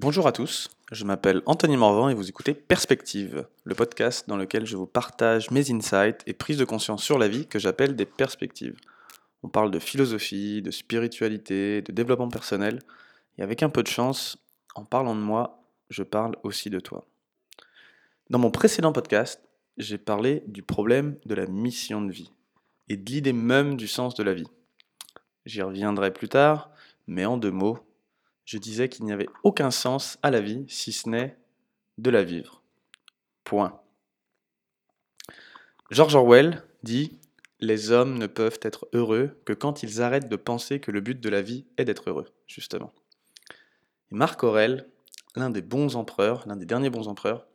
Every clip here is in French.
Bonjour à tous, je m'appelle Anthony Morvan et vous écoutez Perspective, le podcast dans lequel je vous partage mes insights et prises de conscience sur la vie que j'appelle des perspectives. On parle de philosophie, de spiritualité, de développement personnel, et avec un peu de chance, en parlant de moi, je parle aussi de toi. Dans mon précédent podcast, j'ai parlé du problème de la mission de vie et de l'idée même du sens de la vie. J'y reviendrai plus tard, mais en deux mots, je disais qu'il n'y avait aucun sens à la vie, si ce n'est de la vivre. Point. George Orwell dit « Les hommes ne peuvent être heureux que quand ils arrêtent de penser que le but de la vie est d'être heureux », justement. Et Marc Aurèle, l'un des derniers bons empereurs,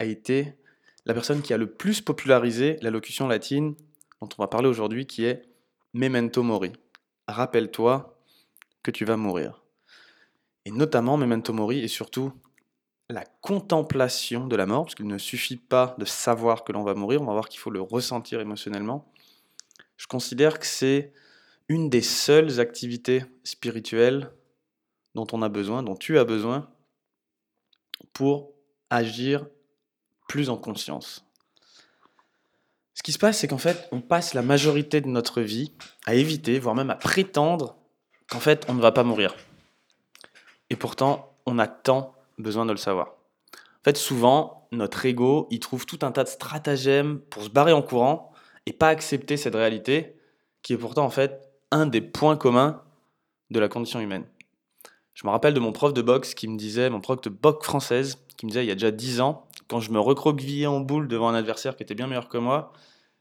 a été la personne qui a le plus popularisé la locution latine dont on va parler aujourd'hui, qui est « Memento mori », « Rappelle-toi que tu vas mourir ». Et notamment Memento mori et surtout la contemplation de la mort, parce qu'il ne suffit pas de savoir que l'on va mourir, on va voir qu'il faut le ressentir émotionnellement. Je considère que c'est une des seules activités spirituelles dont on a besoin, dont tu as besoin, pour agir plus en conscience. Ce qui se passe, c'est qu'en fait, on passe la majorité de notre vie à éviter, voire même à prétendre qu'en fait, on ne va pas mourir. Et pourtant, on a tant besoin de le savoir. En fait, souvent, notre ego, il trouve tout un tas de stratagèmes pour se barrer en courant et pas accepter cette réalité qui est pourtant, en fait, un des points communs de la condition humaine. Je me rappelle de mon prof de boxe française qui me disait il y a déjà 10 ans, quand je me recroquevillais en boule devant un adversaire qui était bien meilleur que moi,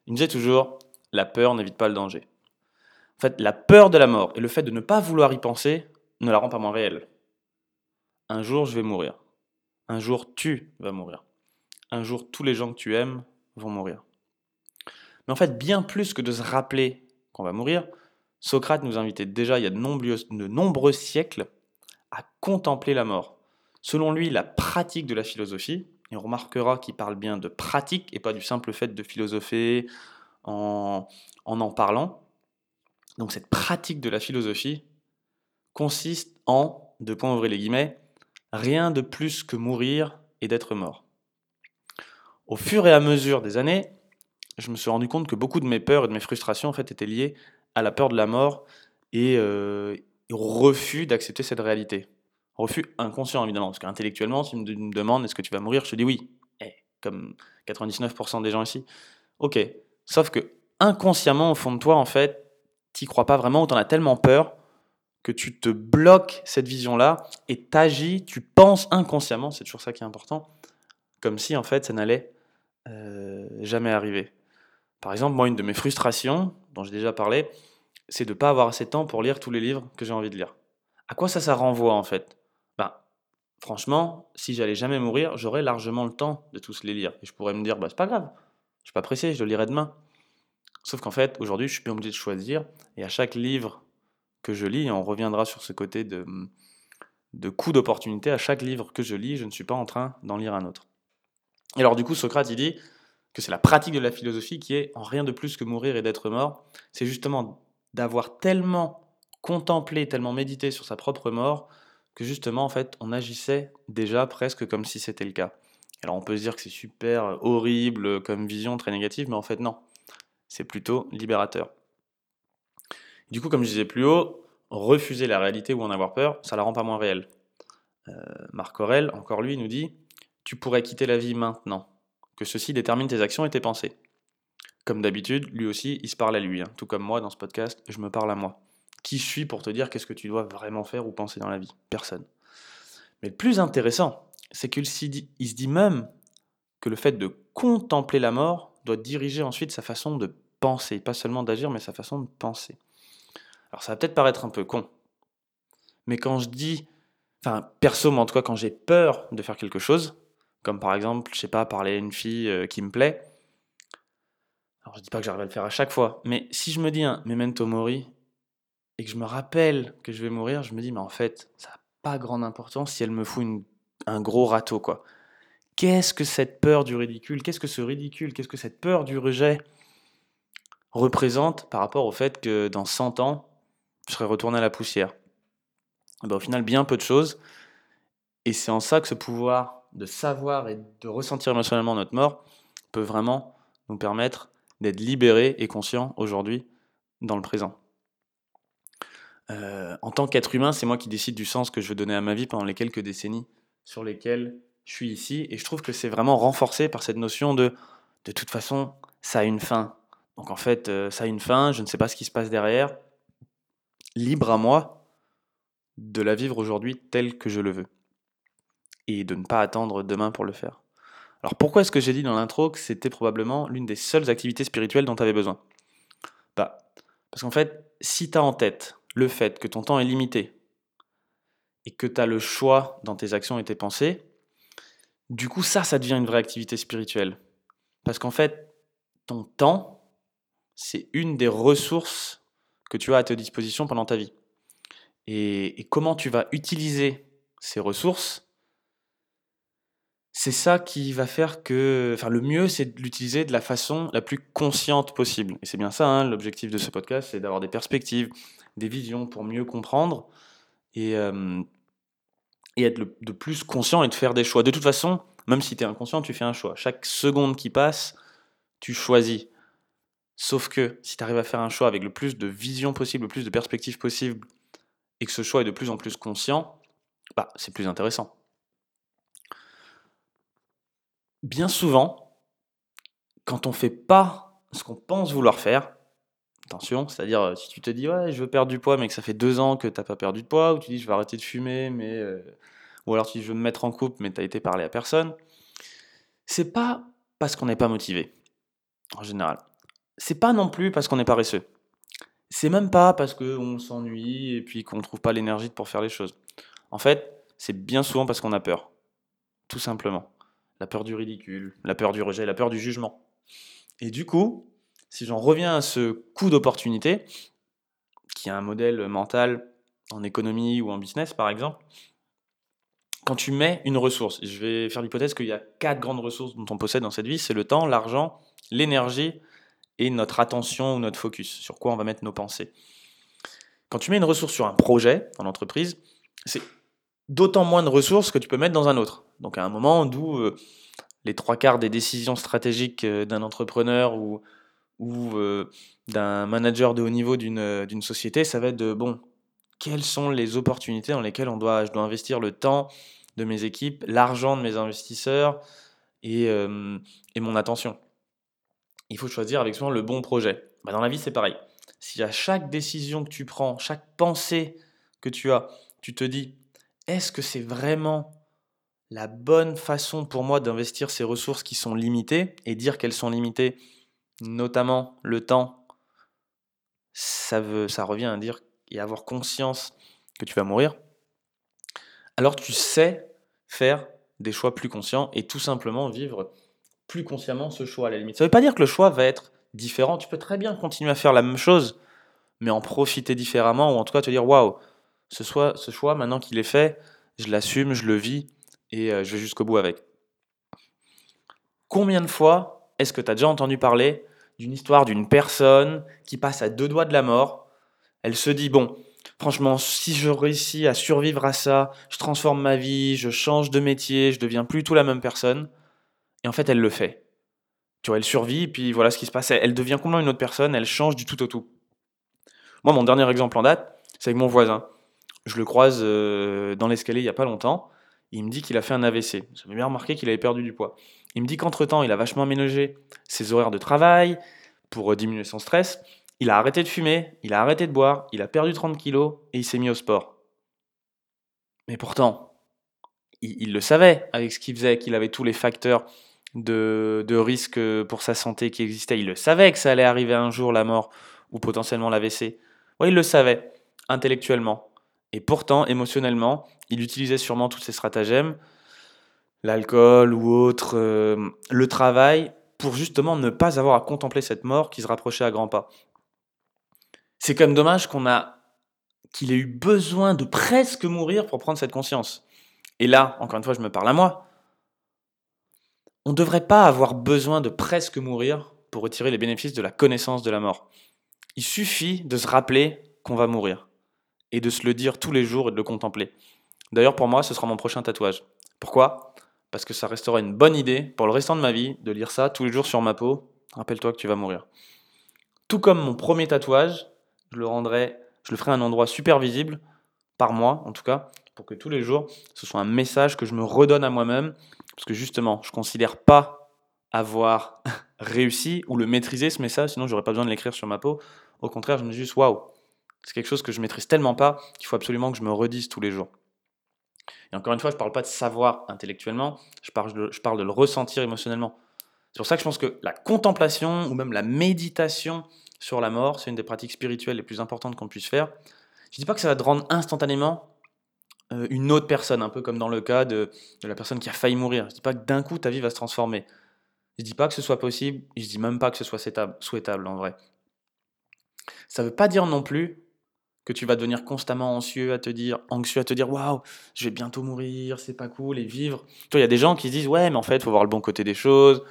il me disait toujours « La peur n'évite pas le danger ». En fait, la peur de la mort et le fait de ne pas vouloir y penser ne la rend pas moins réelle. Un jour, je vais mourir. Un jour, tu vas mourir. Un jour, tous les gens que tu aimes vont mourir. Mais en fait, bien plus que de se rappeler qu'on va mourir, Socrate nous invitait déjà, il y a de nombreux siècles, à contempler la mort. Selon lui, la pratique de la philosophie, et on remarquera qu'il parle bien de pratique et pas du simple fait de philosopher en parlant. Donc cette pratique de la philosophie consiste en, deux points ouvrez les guillemets, rien de plus que mourir et d'être mort. Au fur et à mesure des années, je me suis rendu compte que beaucoup de mes peurs et de mes frustrations en fait, étaient liées à la peur de la mort et au refus d'accepter cette réalité. Refus inconscient, évidemment, parce qu'intellectuellement, si tu me demandes « Est-ce que tu vas mourir ?», je te dis oui, comme 99% des gens ici. Ok, sauf que inconsciemment, au fond de toi, en fait, tu n'y crois pas vraiment ou tu en as tellement peur que tu te bloques cette vision-là et t'agis, tu penses inconsciemment, c'est toujours ça qui est important, comme si en fait ça n'allait jamais arriver. Par exemple, moi, une de mes frustrations, dont j'ai déjà parlé, c'est de ne pas avoir assez de temps pour lire tous les livres que j'ai envie de lire. À quoi ça renvoie en fait ? Franchement, si j'allais jamais mourir, j'aurais largement le temps de tous les lire. Et je pourrais me dire, c'est pas grave, je suis pas pressé, je le lirai demain. Sauf qu'en fait, aujourd'hui, je suis bien obligé de choisir, et à chaque livre que je lis, et on reviendra sur ce côté de coût d'opportunité, à chaque livre que je lis, je ne suis pas en train d'en lire un autre. Et alors du coup, Socrate, il dit que c'est la pratique de la philosophie qui est en rien de plus que mourir et d'être mort, c'est justement d'avoir tellement contemplé, tellement médité sur sa propre mort, que justement, en fait, on agissait déjà presque comme si c'était le cas. Alors on peut se dire que c'est super horrible comme vision, très négative, mais en fait non, c'est plutôt libérateur. Du coup, comme je disais plus haut, refuser la réalité ou en avoir peur, ça la rend pas moins réelle. Marc Aurèle, encore lui, nous dit « Tu pourrais quitter la vie maintenant, que ceci détermine tes actions et tes pensées. » Comme d'habitude, lui aussi, il se parle à lui. Tout comme moi, dans ce podcast, je me parle à moi. Qui je suis pour te dire qu'est-ce que tu dois vraiment faire ou penser dans la vie ? Personne. Mais le plus intéressant, c'est qu'il se dit même que le fait de contempler la mort doit diriger ensuite sa façon de penser. Pas seulement d'agir, mais sa façon de penser. Alors ça va peut-être paraître un peu con, mais quand je dis, perso, moi en tout cas, quand j'ai peur de faire quelque chose, comme par exemple, parler à une fille qui me plaît, alors je dis pas que j'arrive à le faire à chaque fois, mais si je me dis un memento mori, et que je me rappelle que je vais mourir, je me dis, mais en fait, ça n'a pas grande importance si elle me fout un gros râteau, quoi. Qu'est-ce que cette peur du ridicule, qu'est-ce que cette peur du rejet représente par rapport au fait que dans 100 ans, je serais retourné à la poussière. Au final, bien peu de choses. Et c'est en ça que ce pouvoir de savoir et de ressentir émotionnellement notre mort peut vraiment nous permettre d'être libérés et conscients aujourd'hui dans le présent. En tant qu'être humain, c'est moi qui décide du sens que je veux donner à ma vie pendant les quelques décennies sur lesquelles je suis ici, et je trouve que c'est vraiment renforcé par cette notion de toute façon, ça a une fin. Donc en fait, ça a une fin, je ne sais pas ce qui se passe derrière. Libre à moi de la vivre aujourd'hui telle que je le veux, et de ne pas attendre demain pour le faire. Alors pourquoi est-ce que j'ai dit dans l'intro que c'était probablement l'une des seules activités spirituelles dont tu avais besoin ? Bah, parce qu'en fait, si tu as en tête le fait que ton temps est limité et que tu as le choix dans tes actions et tes pensées, du coup ça devient une vraie activité spirituelle. Parce qu'en fait, ton temps, c'est une des ressources que tu as à ta disposition pendant ta vie. Et comment tu vas utiliser ces ressources, c'est ça qui va faire que... Enfin, le mieux, c'est de l'utiliser de la façon la plus consciente possible. Et c'est bien ça, l'objectif de ce podcast, c'est d'avoir des perspectives, des visions pour mieux comprendre et être de plus conscient et de faire des choix. De toute façon, même si tu es inconscient, tu fais un choix. Chaque seconde qui passe, tu choisis. Sauf que si tu arrives à faire un choix avec le plus de vision possible, le plus de perspectives possible, et que ce choix est de plus en plus conscient, bah, c'est plus intéressant. Bien souvent, quand on ne fait pas ce qu'on pense vouloir faire, attention, c'est-à-dire si tu te dis « ouais, je veux perdre du poids » mais que ça fait 2 ans que tu n'as pas perdu de poids, ou tu dis « je vais arrêter de fumer » mais ou alors tu dis « je veux me mettre en couple » mais tu as été parler à personne, c'est pas parce qu'on n'est pas motivé, en général. C'est pas non plus parce qu'on est paresseux. C'est même pas parce qu'on s'ennuie et puis qu'on ne trouve pas l'énergie pour faire les choses. En fait, c'est bien souvent parce qu'on a peur, tout simplement. La peur du ridicule, la peur du rejet, la peur du jugement. Et du coup, si j'en reviens à ce coût d'opportunité, qui est un modèle mental en économie ou en business par exemple, quand tu mets une ressource, je vais faire l'hypothèse qu'il y a 4 grandes ressources dont on possède dans cette vie, c'est le temps, l'argent, l'énergie et notre attention ou notre focus, sur quoi on va mettre nos pensées. Quand tu mets une ressource sur un projet, en entreprise, c'est d'autant moins de ressources que tu peux mettre dans un autre. Donc à un moment d'où les 3/4 des décisions stratégiques d'un entrepreneur ou d'un manager de haut niveau d'une société, ça va être de, bon, quelles sont les opportunités dans lesquelles je dois investir le temps de mes équipes, l'argent de mes investisseurs et mon attention. Il faut choisir avec soin le bon projet. Bah, dans la vie, c'est pareil. Si à chaque décision que tu prends, chaque pensée que tu as, tu te dis, est-ce que c'est vraiment la bonne façon pour moi d'investir ces ressources qui sont limitées, et dire qu'elles sont limitées, notamment le temps, ça revient à dire et avoir conscience que tu vas mourir, alors tu sais faire des choix plus conscients et tout simplement vivre plus consciemment ce choix à la limite. Ça ne veut pas dire que le choix va être différent, tu peux très bien continuer à faire la même chose, mais en profiter différemment, ou en tout cas te dire « waouh, ce choix, maintenant qu'il est fait, je l'assume, je le vis, et je vais jusqu'au bout avec. » Combien de fois est-ce que tu as déjà entendu parler d'une histoire d'une personne qui passe à 2 doigts de la mort, elle se dit « bon, franchement, si je réussis à survivre à ça, je transforme ma vie, je change de métier, je deviens plus tout la même personne. » Et en fait, elle le fait. Tu vois, elle survit, et puis voilà ce qui se passe. Elle devient complètement une autre personne, elle change du tout au tout. Moi, mon dernier exemple en date, c'est avec mon voisin. Je le croise dans l'escalier il n'y a pas longtemps. Il me dit qu'il a fait un AVC. J'avais bien remarqué qu'il avait perdu du poids. Il me dit qu'entre-temps, il a vachement aménagé ses horaires de travail pour diminuer son stress. Il a arrêté de fumer, il a arrêté de boire, il a perdu 30 kilos et il s'est mis au sport. Mais pourtant, il le savait avec ce qu'il faisait, qu'il avait tous les facteurs de risque pour sa santé qui existaient. Il le savait que ça allait arriver un jour, la mort ou potentiellement l'AVC. Ouais, il le savait intellectuellement. Et pourtant, émotionnellement, il utilisait sûrement toutes ses stratagèmes, l'alcool ou autre, le travail, pour justement ne pas avoir à contempler cette mort qui se rapprochait à grands pas. C'est quand même dommage qu'il ait eu besoin de presque mourir pour prendre cette conscience. Et là, encore une fois, je me parle à moi. On ne devrait pas avoir besoin de presque mourir pour retirer les bénéfices de la connaissance de la mort. Il suffit de se rappeler qu'on va mourir, et de se le dire tous les jours et de le contempler. D'ailleurs, pour moi, ce sera mon prochain tatouage. Pourquoi ? Parce que ça restera une bonne idée pour le restant de ma vie de lire ça tous les jours sur ma peau. Rappelle-toi que tu vas mourir. Tout comme mon premier tatouage, je le ferai à un endroit super visible, par moi en tout cas, pour que tous les jours, ce soit un message que je me redonne à moi-même. Parce que justement, je ne considère pas avoir réussi ou le maîtriser ce message, sinon je n'aurais pas besoin de l'écrire sur ma peau. Au contraire, je me dis juste, waouh, c'est quelque chose que je maîtrise tellement pas qu'il faut absolument que je me redise tous les jours. Et encore une fois, je ne parle pas de savoir intellectuellement, je parle de le ressentir émotionnellement. C'est pour ça que je pense que la contemplation ou même la méditation sur la mort, c'est une des pratiques spirituelles les plus importantes qu'on puisse faire. Je ne dis pas que ça va te rendre instantanément une autre personne, un peu comme dans le cas de la personne qui a failli mourir. Je ne dis pas que d'un coup, ta vie va se transformer. Je ne dis pas que ce soit possible, je ne dis même pas que ce soit souhaitable en vrai. Ça ne veut pas dire non plus que tu vas devenir constamment anxieux à te dire « Waouh, je vais bientôt mourir, c'est pas cool » et vivre. Il y a des gens qui se disent « Ouais, mais en fait, il faut voir le bon côté des choses,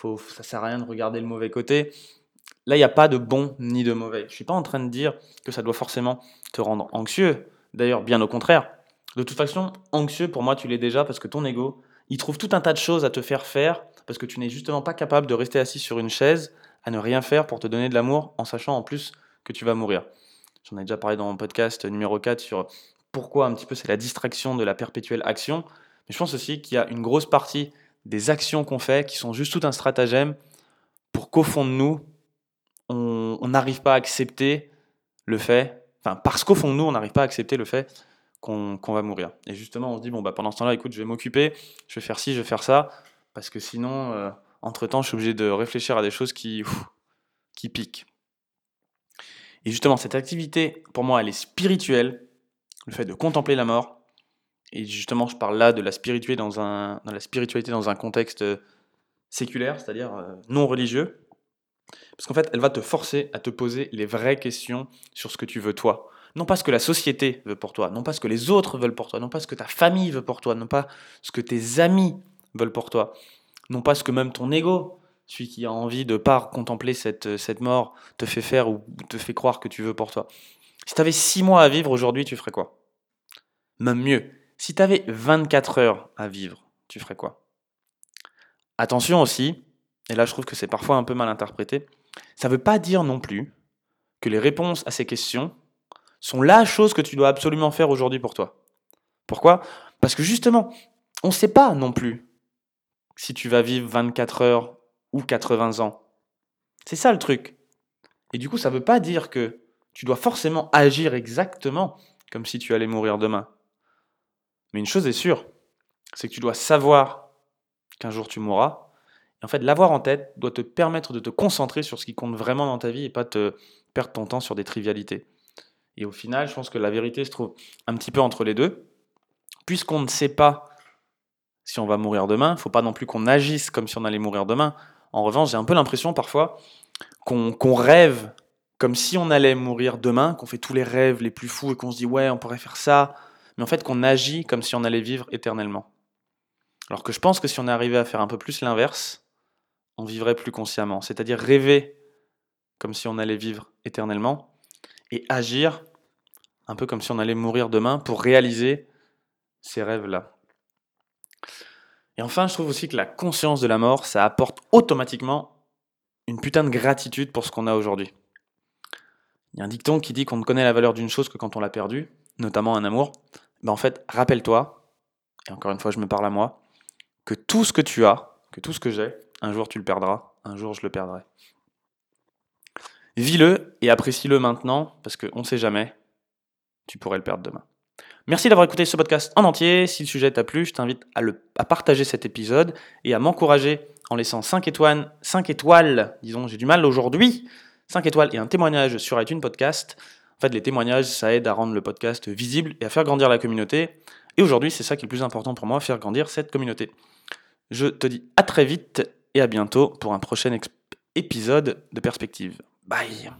ça ne sert à rien de regarder le mauvais côté. » Là, il n'y a pas de bon ni de mauvais. Je ne suis pas en train de dire que ça doit forcément te rendre anxieux. D'ailleurs, bien au contraire. De toute façon, anxieux, pour moi, tu l'es déjà parce que ton ego, il trouve tout un tas de choses à te faire faire parce que tu n'es justement pas capable de rester assis sur une chaise à ne rien faire pour te donner de l'amour en sachant en plus que tu vas mourir. J'en ai déjà parlé dans mon podcast numéro 4 sur pourquoi un petit peu c'est la distraction de la perpétuelle action. Mais je pense aussi qu'il y a une grosse partie des actions qu'on fait qui sont juste tout un stratagème pour qu'au fond de nous, on n'arrive pas à accepter le fait, enfin parce qu'au fond de nous, on n'arrive pas à accepter le fait qu'on va mourir. Et justement, on se dit, bon, bah, pendant ce temps-là, écoute, je vais m'occuper, je vais faire ci, je vais faire ça, parce que sinon, entre-temps, je suis obligé de réfléchir à des choses qui piquent. Et justement, cette activité, pour moi, elle est spirituelle, le fait de contempler la mort. Et justement, je parle là de la spiritualité dans un contexte séculaire, c'est-à-dire non religieux. Parce qu'en fait, elle va te forcer à te poser les vraies questions sur ce que tu veux toi. Non pas ce que la société veut pour toi, non pas ce que les autres veulent pour toi, non pas ce que ta famille veut pour toi, non pas ce que tes amis veulent pour toi, non pas ce que même ton ego, celui qui a envie de ne pas contempler cette mort, te fait faire ou te fait croire que tu veux pour toi. Si tu avais 6 mois à vivre aujourd'hui, tu ferais quoi ? Même mieux, si tu avais 24 heures à vivre, tu ferais quoi ? Attention aussi, et là je trouve que c'est parfois un peu mal interprété, ça ne veut pas dire non plus que les réponses à ces questions sont la chose que tu dois absolument faire aujourd'hui pour toi. Pourquoi ? Parce que justement, on ne sait pas non plus si tu vas vivre 24 heures ou 80 ans. C'est ça le truc. Et du coup, ça ne veut pas dire que tu dois forcément agir exactement comme si tu allais mourir demain. Mais une chose est sûre, c'est que tu dois savoir qu'un jour tu mourras. En fait, l'avoir en tête doit te permettre de te concentrer sur ce qui compte vraiment dans ta vie et pas te perdre ton temps sur des trivialités. Et au final, je pense que la vérité se trouve un petit peu entre les deux. Puisqu'on ne sait pas si on va mourir demain, il ne faut pas non plus qu'on agisse comme si on allait mourir demain. En revanche, j'ai un peu l'impression parfois qu'on rêve comme si on allait mourir demain, qu'on fait tous les rêves les plus fous et qu'on se dit « ouais, on pourrait faire ça », mais en fait qu'on agit comme si on allait vivre éternellement. Alors que je pense que si on arrivait à faire un peu plus l'inverse, on vivrait plus consciemment, c'est-à-dire rêver comme si on allait vivre éternellement et agir un peu comme si on allait mourir demain pour réaliser ces rêves-là. Et enfin, je trouve aussi que la conscience de la mort, ça apporte automatiquement une putain de gratitude pour ce qu'on a aujourd'hui. Il y a un dicton qui dit qu'on ne connaît la valeur d'une chose que quand on l'a perdue, notamment un amour. Ben en fait, rappelle-toi, et encore une fois je me parle à moi, que tout ce que tu as, que tout ce que j'ai, un jour tu le perdras, un jour je le perdrai. Vis-le et apprécie-le maintenant, parce qu'on ne sait jamais, tu pourrais le perdre demain. Merci d'avoir écouté ce podcast en entier. Si le sujet t'a plu, je t'invite à partager cet épisode et à m'encourager en laissant 5 étoiles, disons, j'ai du mal aujourd'hui, 5 étoiles et un témoignage sur iTunes Podcast. En fait, les témoignages, ça aide à rendre le podcast visible et à faire grandir la communauté. Et aujourd'hui, c'est ça qui est le plus important pour moi, faire grandir cette communauté. Je te dis à très vite. Et à bientôt pour un prochain épisode de Perspective. Bye!